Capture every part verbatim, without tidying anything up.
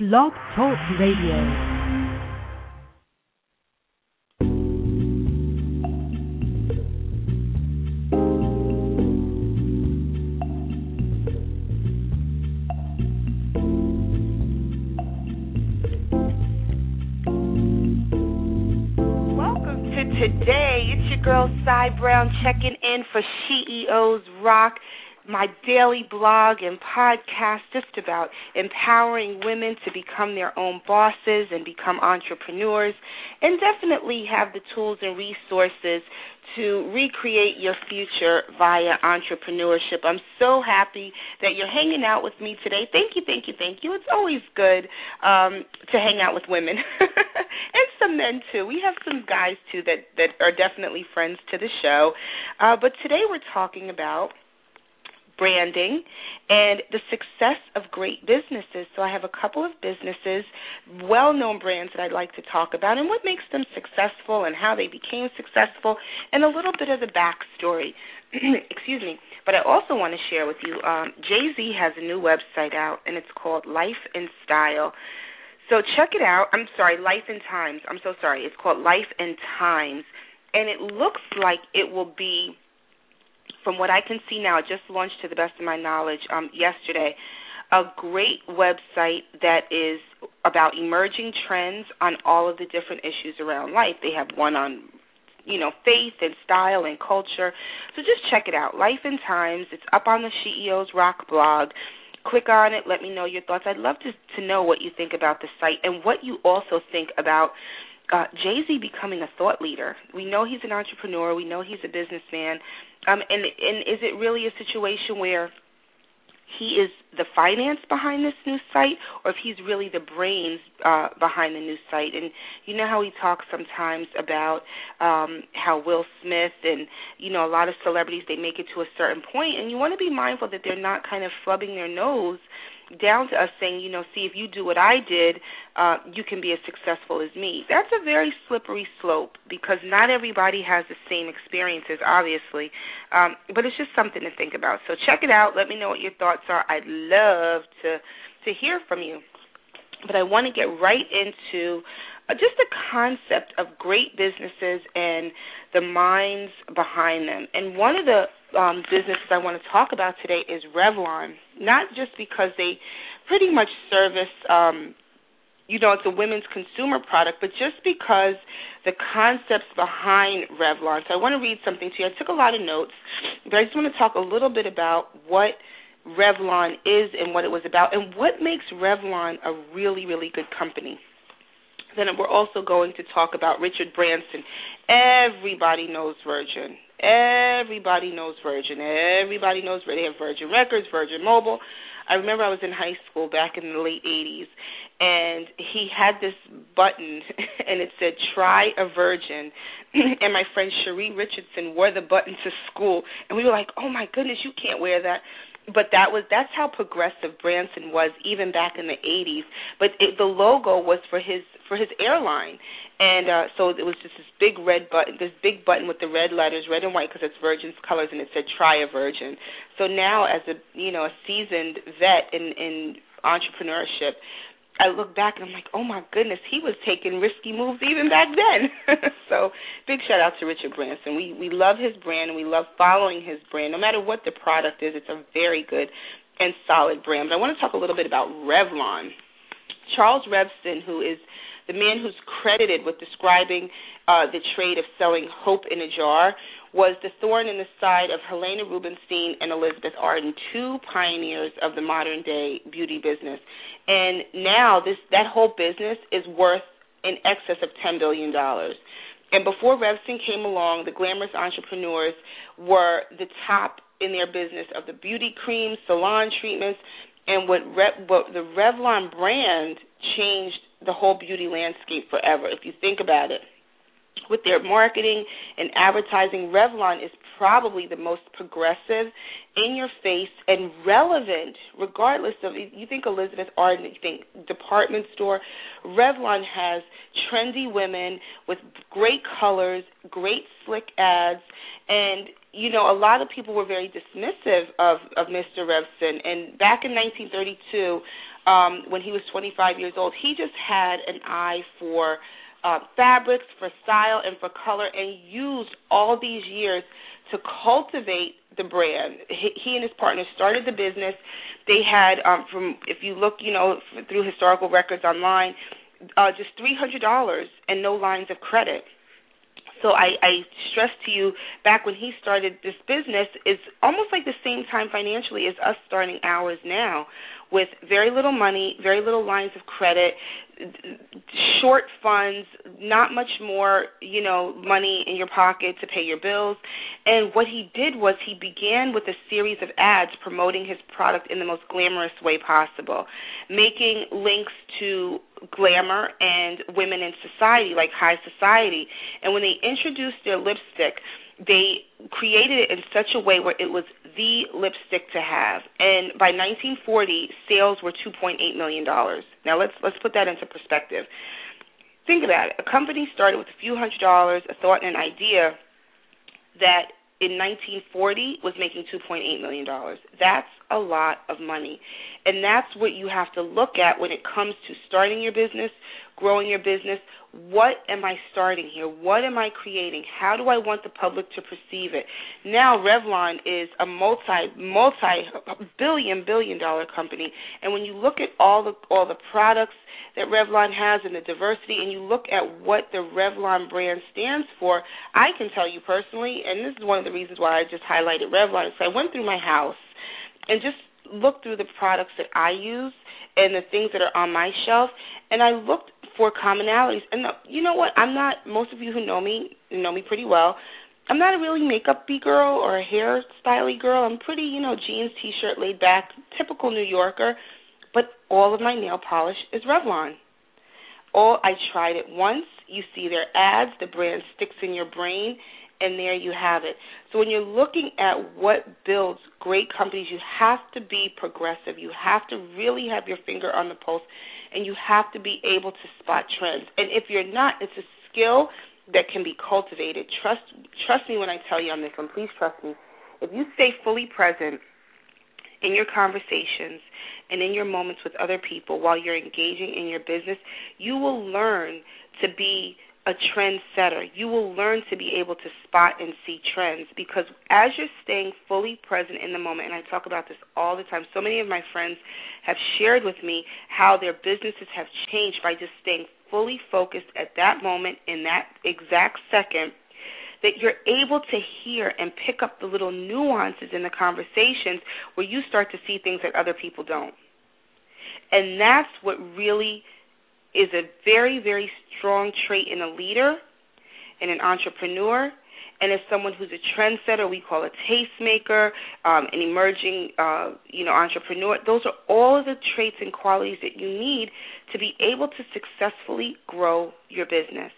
Blog Talk Radio. Girl Cy Brown checking in for SheEO's Rock, my daily blog and podcast just about empowering women to become their own bosses and become entrepreneurs, and definitely have the tools and resources to recreate your future via entrepreneurship. I'm so happy that you're hanging out with me today. Thank you, thank you, thank you. It's always good um, to hang out with women and some men, too. We have some guys, too, that, that are definitely friends to the show. Uh, but today we're talking about branding and the success of great businesses. So I have a couple of businesses, well-known brands that I'd like to talk about and what makes them successful and how they became successful and a little bit of the backstory. Excuse me. But I also want to share with you, um, Jay-Z has a new website out, and it's called Life and Style. So check it out. I'm sorry, Life and Times. I'm so sorry. It's called Life and Times, and it looks like it will be, from what I can see now, it just launched to the best of my knowledge um, yesterday, a great website that is about emerging trends on all of the different issues around life. They have one on, you know, faith and style and culture. So just check it out, Life and Times. It's up on the SheEO's Rock blog. Click on it. Let me know your thoughts. I'd love to, to know what you think about the site and what you also think about Uh, Jay-Z becoming a thought leader. We know he's an entrepreneur. We know he's a businessman. Um, and, and is it really a situation where he is the finance behind this new site, or if he's really the brains uh, behind the new site? And you know how he talks sometimes about um, how Will Smith and, you know, a lot of celebrities, they make it to a certain point, and you want to be mindful that they're not kind of flubbing their nose down to us saying, you know, see, if you do what I did, uh, you can be as successful as me. That's a very slippery slope because not everybody has the same experiences, obviously, um, but it's just something to think about. So check it out. Let me know what your thoughts are. I'd love to, to hear from you. But I want to get right into just the concept of great businesses and the minds behind them. And one of the um, businesses I want to talk about today is Revlon, not just because they pretty much service, um, you know, it's a women's consumer product, but just because the concepts behind Revlon. So I want to read something to you. I took a lot of notes, but I just want to talk a little bit about what Revlon is and what it was about and what makes Revlon a really, really good company. Then we're also going to talk about Richard Branson. Everybody knows Virgin. Everybody knows Virgin. Everybody knows they have Virgin Records, Virgin Mobile. I remember I was in high school back in the late eighties, and he had this button, and it said, try a Virgin. And my friend Sheree Richardson wore the button to school, and we were like, oh, my goodness, you can't wear that. But that was that's how progressive Branson was even back in the eighties. But it, the logo was for his for his airline, and uh, so it was just this big red button, this big button with the red letters, red and white, because it's Virgin's colors, and it said "Try a Virgin." So now, as a you know a seasoned vet in, in entrepreneurship, I look back and I'm like, oh my goodness, he was taking risky moves even back then. So big shout out to Richard Branson. We we love his brand and we love following his brand. No matter what the product is, it's a very good and solid brand. But I want to talk a little bit about Revlon. Charles Revson, who is the man who's credited with describing uh, the trade of selling hope in a jar, was the thorn in the side of Helena Rubinstein and Elizabeth Arden, two pioneers of the modern-day beauty business. And now this that whole business is worth in excess of ten billion dollars. And before Revson came along, the glamorous entrepreneurs were the top in their business of the beauty creams, salon treatments, and what, Re- what the Revlon brand changed the whole beauty landscape forever, if you think about it. With their marketing and advertising, Revlon is probably the most progressive, in-your-face, and relevant, regardless of, you think Elizabeth Arden, you think department store. Revlon has trendy women with great colors, great slick ads, and, you know, a lot of people were very dismissive of, of Mister Revson. And back in nineteen thirty-two, um, when he was twenty-five years old. He just had an eye for uh, fabrics, for style, and for color, and used all these years to cultivate the brand. He and his partner started the business. They had, um, from if you look, you know, through historical records online, uh, just three hundred dollars and no lines of credit. So I, I stress to you, back when he started this business, it's almost like the same time financially as us starting ours now, with very little money, very little lines of credit, short funds, not much more, you know, money in your pocket to pay your bills. And what he did was he began with a series of ads promoting his product in the most glamorous way possible, making links to glamour and women in society, like high society. And when they introduced their lipstick, they created it in such a way where it was the lipstick to have. And by nineteen forty, sales were two point eight million dollars. Now, let's let's put that into perspective. Think about it. A company started with a few hundred dollars, a thought and an idea that in nineteen forty was making two point eight million dollars. That's a lot of money. And that's what you have to look at when it comes to starting your business, growing your business. What am I starting here? What am I creating? How do I want the public to perceive it? Now Revlon is a multi, multi billion, billion dollar company. And when you look at all the all the products that Revlon has and the diversity, and you look at what the Revlon brand stands for, I can tell you personally, and this is one of the reasons why I just highlighted Revlon, is I went through my house and just looked through the products that I use and the things that are on my shelf, and I looked for commonalities. And the, you know what? I'm not, most of you who know me, know me pretty well, I'm not a really makeup-y girl or a hairstyle-y girl. I'm pretty, you know, jeans, T-shirt, laid back, typical New Yorker. But all of my nail polish is Revlon. All I tried it once. You see their ads. The brand sticks in your brain, and there you have it. So when you're looking at what builds great companies, you have to be progressive. You have to really have your finger on the pulse, and you have to be able to spot trends. And if you're not, it's a skill that can be cultivated. Trust, trust me when I tell you on this one. Please trust me. If you stay fully present in your conversations and in your moments with other people while you're engaging in your business, you will learn to be a trendsetter. You will learn to be able to spot and see trends, because as you're staying fully present in the moment, and I talk about this all the time, so many of my friends have shared with me how their businesses have changed by just staying fully focused at that moment, in that exact second, that you're able to hear and pick up the little nuances in the conversations where you start to see things that other people don't. And that's what really is a very, very strong trait in a leader and an entrepreneur, and as someone who's a trendsetter, we call a tastemaker, um, an emerging uh, you know, entrepreneur. Those are all of the traits and qualities that you need to be able to successfully grow your business.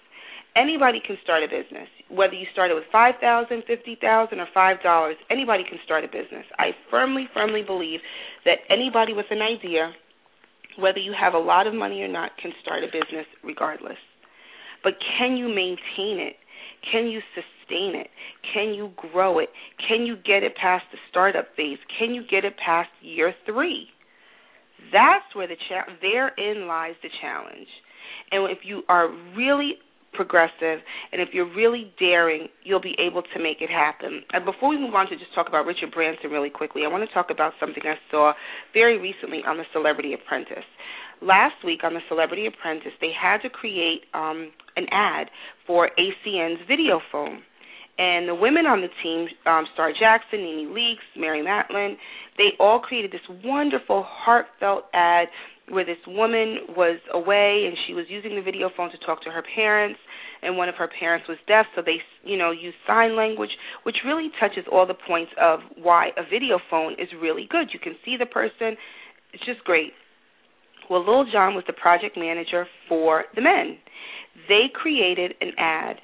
Anybody can start a business, whether you started with five thousand dollars, fifty thousand dollars, or five dollars. Anybody can start a business. I firmly, firmly believe that anybody with an idea, whether you have a lot of money or not, can start a business regardless. But can you maintain it? Can you sustain it? Can you grow it? Can you get it past the startup phase? Can you get it past year three? That's where the cha- therein lies the challenge. And if you are really progressive, and if you're really daring, you'll be able to make it happen. And before we move on to just talk about Richard Branson really quickly, I want to talk about something I saw very recently on The Celebrity Apprentice. Last week on The Celebrity Apprentice, they had to create um, an ad for A C N's video phone. And the women on the team, um, Star Jackson, Nene Leakes, Mary Matlin, they all created this wonderful, heartfelt ad where this woman was away and she was using the video phone to talk to her parents, and one of her parents was deaf, so they, you know, used sign language, which really touches all the points of why a video phone is really good. You can see the person. It's just great. Well, Lil Jon was the project manager for the men. They created an ad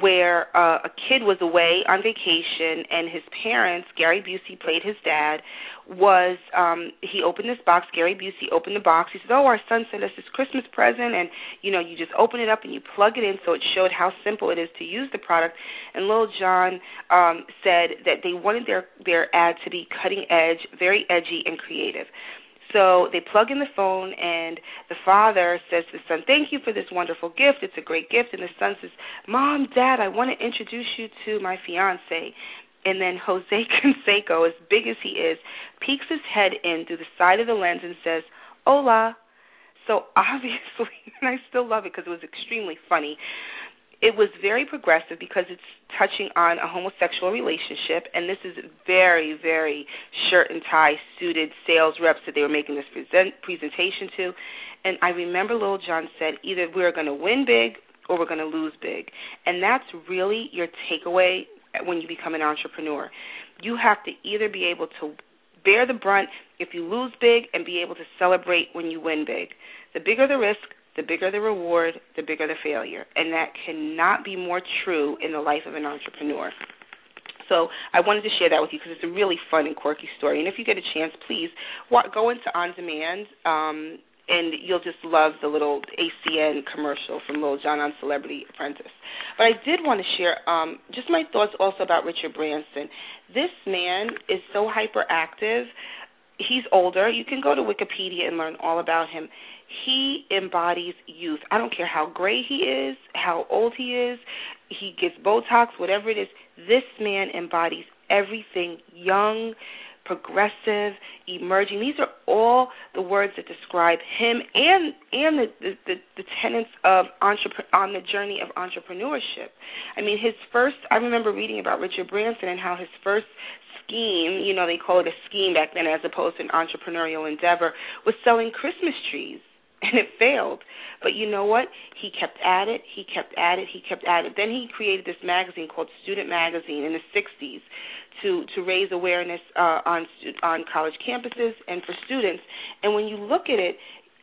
where uh, a kid was away on vacation, and his parents, Gary Busey played his dad, was, um, he opened this box, Gary Busey opened the box, he said, oh, our son sent us this Christmas present, and, you know, you just open it up and you plug it in, so it showed how simple it is to use the product. And Lil Jon um, said that they wanted their, their ad to be cutting edge, very edgy and creative. So they plug in the phone, and the father says to the son, thank you for this wonderful gift. It's a great gift. And the son says, Mom, Dad, I want to introduce you to my fiancé. And then Jose Canseco, as big as he is, peeks his head in through the side of the lens and says, hola. So obviously, and I still love it because it was extremely funny, it was very progressive because it's touching on a homosexual relationship, and this is very, very shirt and tie suited sales reps that they were making this present presentation to. And I remember Lil Jon said, either we're going to win big or we're going to lose big. And that's really your takeaway when you become an entrepreneur. You have to either be able to bear the brunt if you lose big and be able to celebrate when you win big. The bigger the risk, the bigger the reward, the bigger the failure. And that cannot be more true in the life of an entrepreneur. So I wanted to share that with you because it's a really fun and quirky story. And if you get a chance, please walk, go into On Demand, um, and you'll just love the little A C N commercial from Lil Jon on Celebrity Apprentice. But I did want to share um, just my thoughts also about Richard Branson. This man is so hyperactive. He's older. You can go to Wikipedia and learn all about him. He embodies youth. I don't care how gray he is, how old he is, he gets Botox, whatever it is. This man embodies everything young, progressive, emerging. These are all the words that describe him and and the, the, the, the tenets of entrep- on the journey of entrepreneurship. I mean, his first, I remember reading about Richard Branson and how his first scheme, you know, they call it a scheme back then as opposed to an entrepreneurial endeavor, was selling Christmas trees. And it failed. But you know what? He kept at it. He kept at it. He kept at it. Then he created this magazine called Student Magazine in the sixties to, to raise awareness uh, on on college campuses and for students. And when you look at it,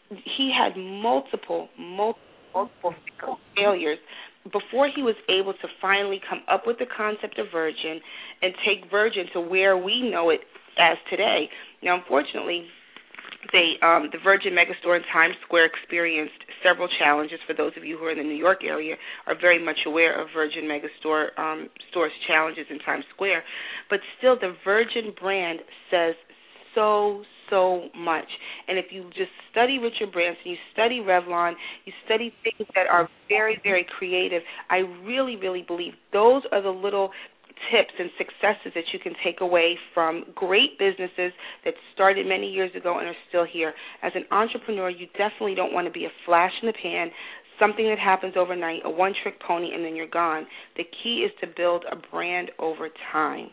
he had multiple, multiple, multiple failures before he was able to finally come up with the concept of Virgin and take Virgin to where we know it as today. Now, unfortunately, They, um, the Virgin Megastore in Times Square experienced several challenges. For those of you who are in the New York area are very much aware of Virgin Megastore um, store's challenges in Times Square. But still, the Virgin brand says so, so much. And if you just study Richard Branson, you study Revlon, you study things that are very, very creative, I really, really believe those are the little tips and successes that you can take away from great businesses that started many years ago and are still here. As an entrepreneur, you definitely don't want to be a flash in the pan, something that happens overnight, a one-trick pony, and then you're gone. The key is to build a brand over time.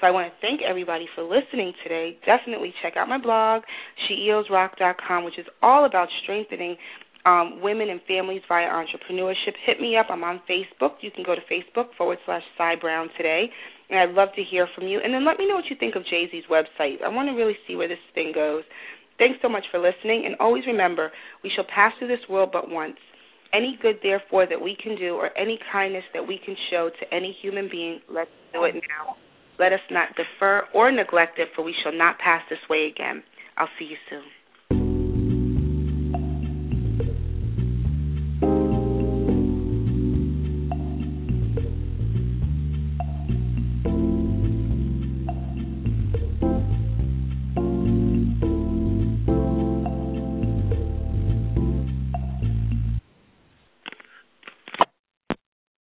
So I want to thank everybody for listening today. Definitely check out my blog, She E O's Rock dot com, which is all about strengthening Um, women and families via entrepreneurship. Hit me up. I'm on Facebook. You can go to Facebook forward slash Cy Brown today, and I'd love to hear from you. And then let me know what you think of Jay-Z's website. I want to really see where this thing goes. Thanks so much for listening, and always remember, we shall pass through this world but once. Any good, therefore, that we can do or any kindness that we can show to any human being, let's do it now. Let us not defer or neglect it, for we shall not pass this way again. I'll see you soon.